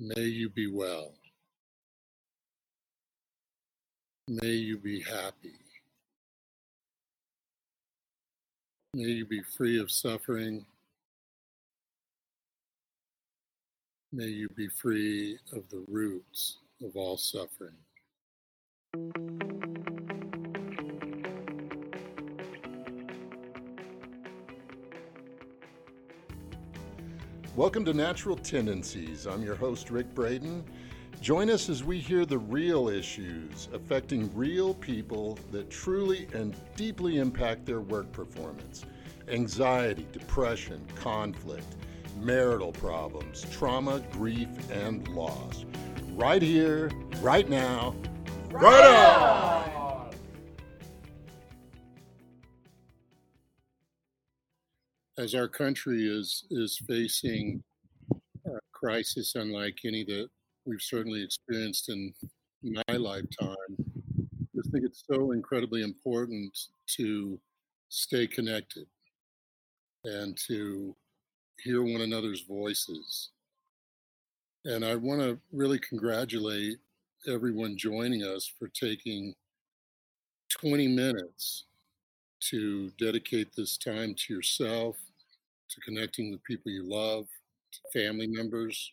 May you be well. May you be happy. May you be free of suffering. May you be free of the roots of all suffering. Welcome to Natural Tendencies. I'm your host, Rick Braden. Join us as we hear the real issues affecting real people that truly and deeply impact their work performance. Anxiety, depression, conflict, marital problems, trauma, grief, and loss. Right here, right now, right on! As our country is facing a crisis unlike any that we've certainly experienced in my lifetime, I think it's so incredibly important to stay connected and to hear one another's voices. And I want to really congratulate everyone joining us for taking 20 minutes to dedicate this time to yourself, to connecting with people you love, to family members,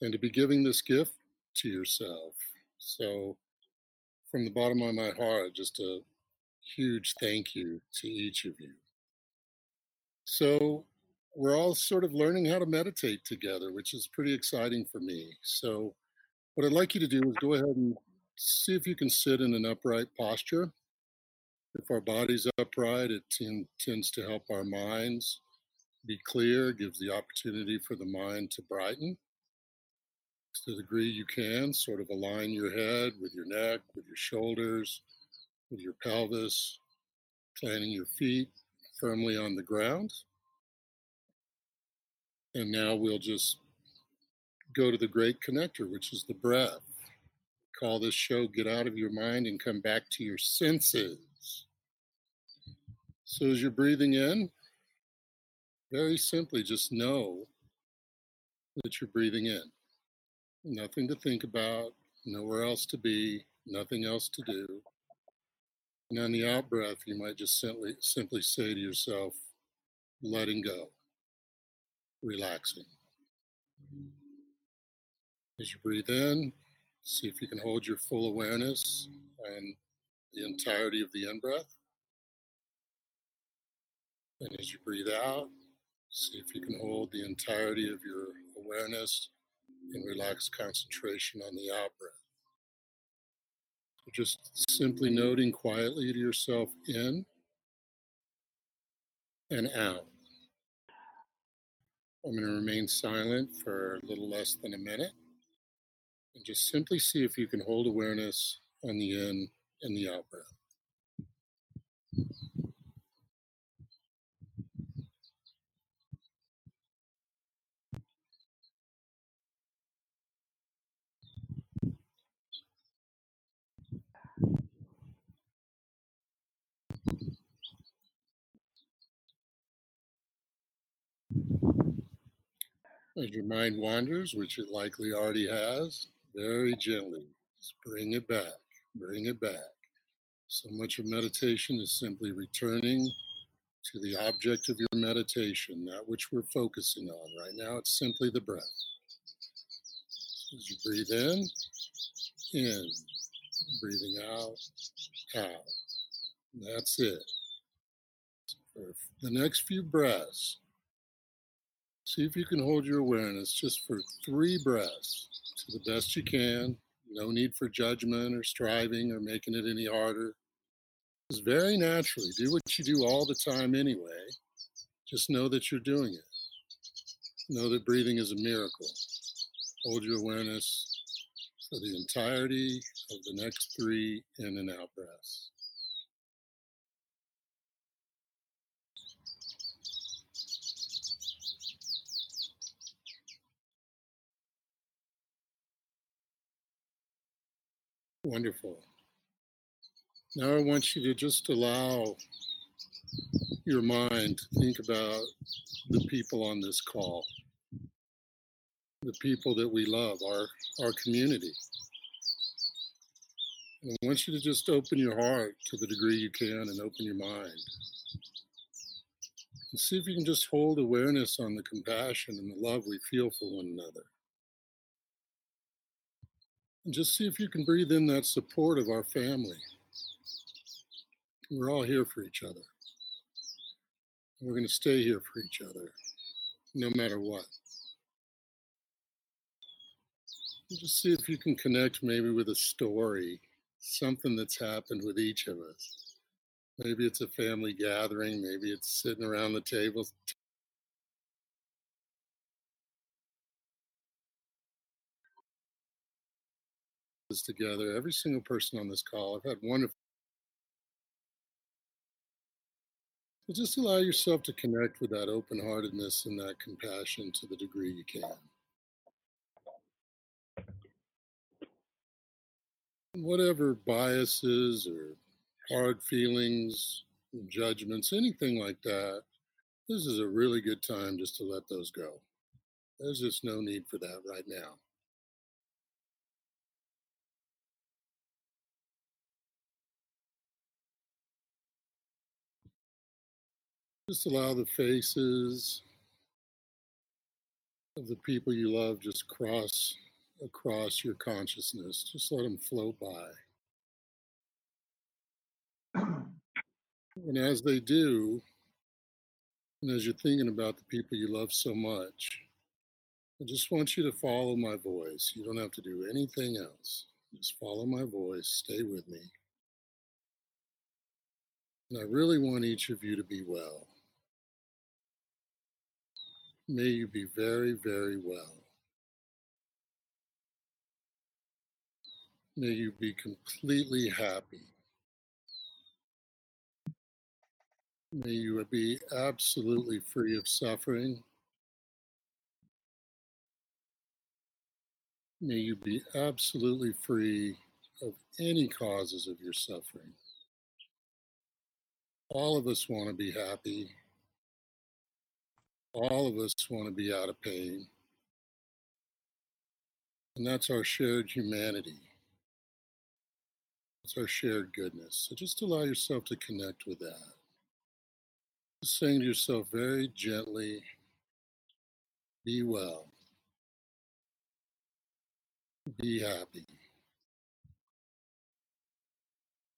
and to be giving this gift to yourself. So from the bottom of my heart, just a huge thank you to each of you. So we're all sort of learning how to meditate together, which is pretty exciting for me. So what I'd like you to do is go ahead and see if you can sit in an upright posture. If our body's upright, it tends to help our minds be clear, gives the opportunity for the mind to brighten. To the degree you can, sort of align your head with your neck, with your shoulders, with your pelvis, planting your feet firmly on the ground. And now we'll just go to the great connector, which is the breath. Call this show, Get Out of Your Mind and Come Back to Your Senses. So as you're breathing in, very simply just know that you're breathing in. Nothing to think about, nowhere else to be, nothing else to do. And on the out breath, you might just simply say to yourself, letting go, relaxing. As you breathe in, see if you can hold your full awareness on the entirety of the in-breath. And as you breathe out, see if you can hold the entirety of your awareness and relaxed concentration on the out-breath. So just simply noting quietly to yourself in and out. I'm going to remain silent for a little less than a minute and just simply see if you can hold awareness on the in and the out-breath. As your mind wanders, which it likely already has, very gently, just bring it back. So much of meditation is simply returning to the object of your meditation, that which we're focusing on. Right now, it's simply the breath. As you breathe in, breathing out. That's it. For the next few breaths, see if you can hold your awareness just for 3 breaths to the best you can. No need for judgment or striving or making it any harder. Just very naturally. Do what you do all the time anyway. Just know that you're doing it. Know that breathing is a miracle. Hold your awareness for the entirety of the next 3 in and out breaths. Wonderful. Now I want you to just allow your mind to think about the people on this call. the people that we love, our community. And I want you to just open your heart to the degree you can and open your mind. And see if you can just hold awareness on the compassion and the love we feel for one another. And just see if you can breathe in that support of our family. We're all here for each other. We're going to stay here for each other, no matter what. Just see if you can connect maybe with a story, something that's happened with each of us. Maybe it's a family gathering, maybe it's sitting around the table. Together, every single person on this call, I've had wonderful. Just allow yourself to connect with that open-heartedness and that compassion to the degree you can. Whatever biases or hard feelings, judgments, anything like that, this is a really good time just to let those go. There's just no need for that right now. Just allow the faces of the people you love just cross across your consciousness. Just let them float by. And as they do, and as you're thinking about the people you love so much, I just want you to follow my voice. You don't have to do anything else. Just follow my voice. Stay with me. And I really want each of you to be well. May you be very, very well. May you be completely happy. May you be absolutely free of suffering. May you be absolutely free of any causes of your suffering. All of us want to be happy. All of us want to be out of pain. And that's our shared humanity. It's our shared goodness. So just allow yourself to connect with that. Just saying to yourself very gently, be well. Be happy.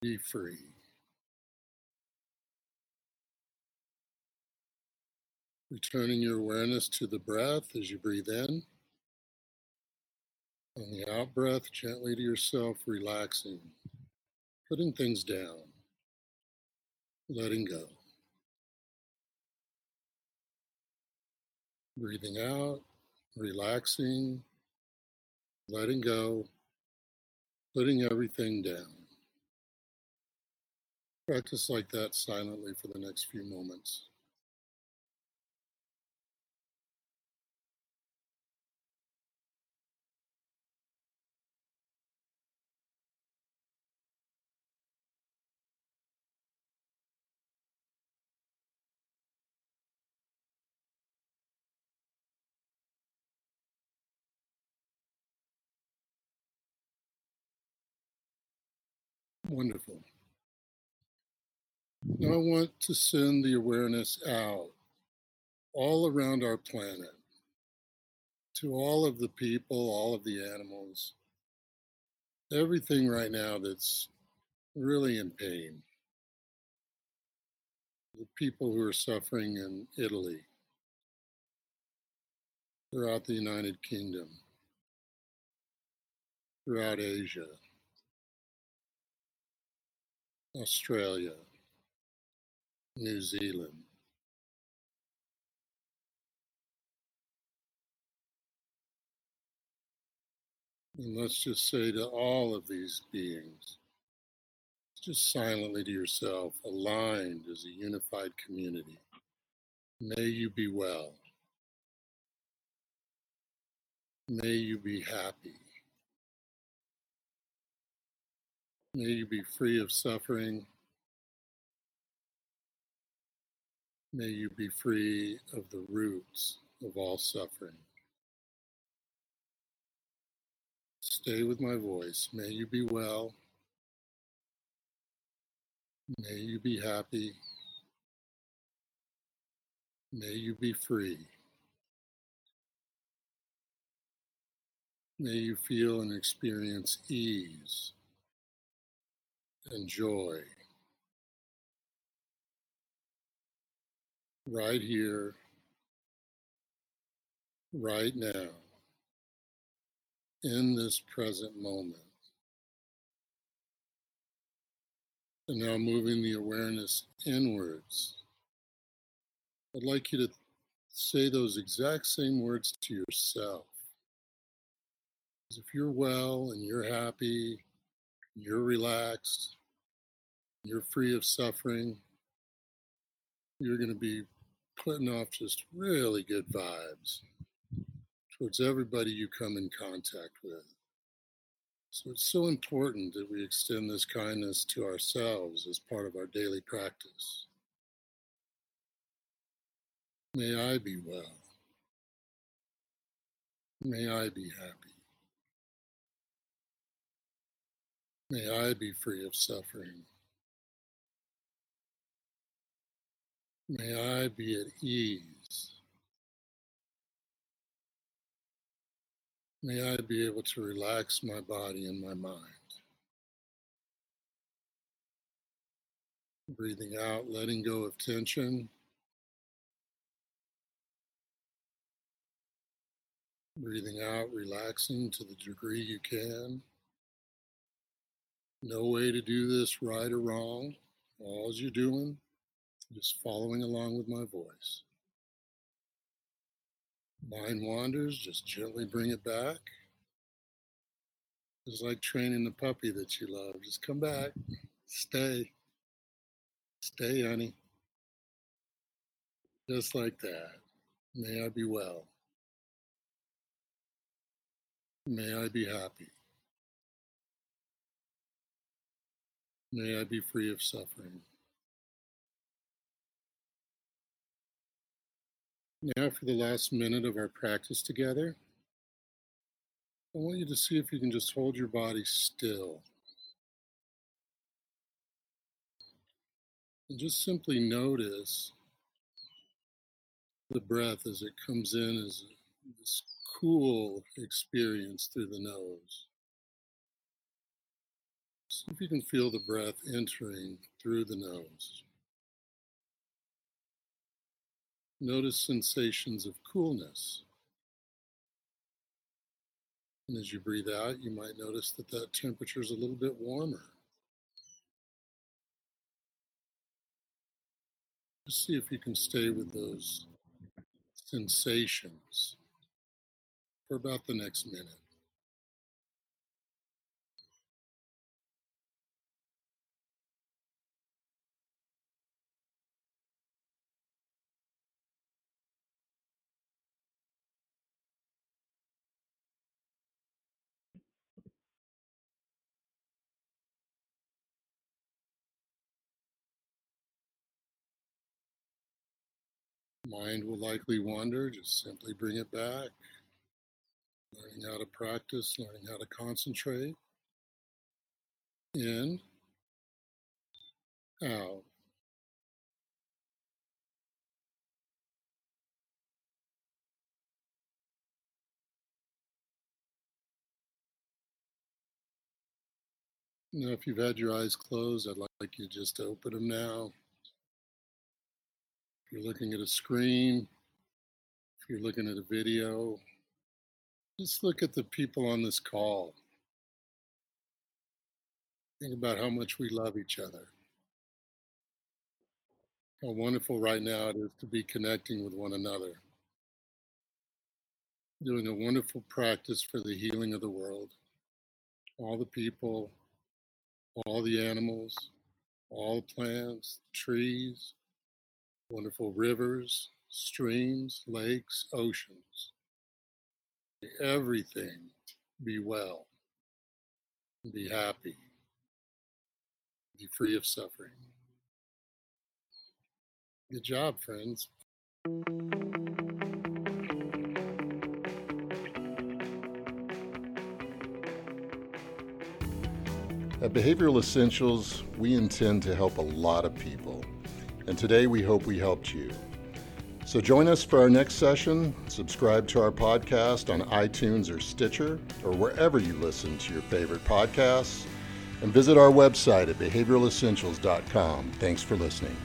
Be free. Returning your awareness to the breath as you breathe in. On the out breath, gently to yourself, relaxing. Putting things down, letting go. Breathing out, relaxing, letting go, putting everything down. Practice like that silently for the next few moments. Wonderful. Now I want to send the awareness out all around our planet to all of the people, all of the animals, everything right now that's really in pain. The people who are suffering in Italy, throughout the United Kingdom, throughout Asia, Australia, New Zealand. And let's just say to all of these beings, just silently to yourself, aligned as a unified community, may you be well. May you be happy. May you be free of suffering. May you be free of the roots of all suffering. Stay with my voice. May you be well. May you be happy. May you be free. May you feel and experience ease and joy right here, right now, in this present moment. And now moving the awareness inwards. I'd like you to say those exact same words to yourself. Because if you're well and you're happy, you're relaxed, you're free of suffering, you're going to be putting off just really good vibes towards everybody you come in contact with. So it's so important that we extend this kindness to ourselves as part of our daily practice. May I be well. May I be happy. May I be free of suffering. May I be at ease. May I be able to relax my body and my mind. Breathing out, letting go of tension. Breathing out, relaxing to the degree you can. No way to do this right or wrong. All you're doing is just following along with my voice. Mind wanders, just gently bring it back. It's like training the puppy that you love. Just come back, stay. Stay, honey. Just like that. May I be well. May I be happy. May I be free of suffering. Now for the last minute of our practice together, I want you to see if you can just hold your body still. And just simply notice the breath as it comes in as this cool experience through the nose. See if you can feel the breath entering through the nose. Notice sensations of coolness. And as you breathe out, you might notice that that temperature is a little bit warmer. Just see if you can stay with those sensations for about the next minute. Mind will likely wander, just simply bring it back. Learning how to practice, learning how to concentrate. In, out. Now, if you've had your eyes closed, I'd like you just to open them now. If you're looking at a screen, if you're looking at a video, just look at the people on this call. Think about how much we love each other. How wonderful right now it is to be connecting with one another. Doing a wonderful practice for the healing of the world. All the people, all the animals, all the plants, trees, wonderful rivers, streams, lakes, oceans. May everything be well, be happy, be free of suffering. Good job, friends. At Behavioral Essentials, we intend to help a lot of people, and today we hope we helped you. So join us for our next session. Subscribe to our podcast on iTunes or Stitcher or wherever you listen to your favorite podcasts, and visit our website at BehavioralEssentials.com. Thanks for listening.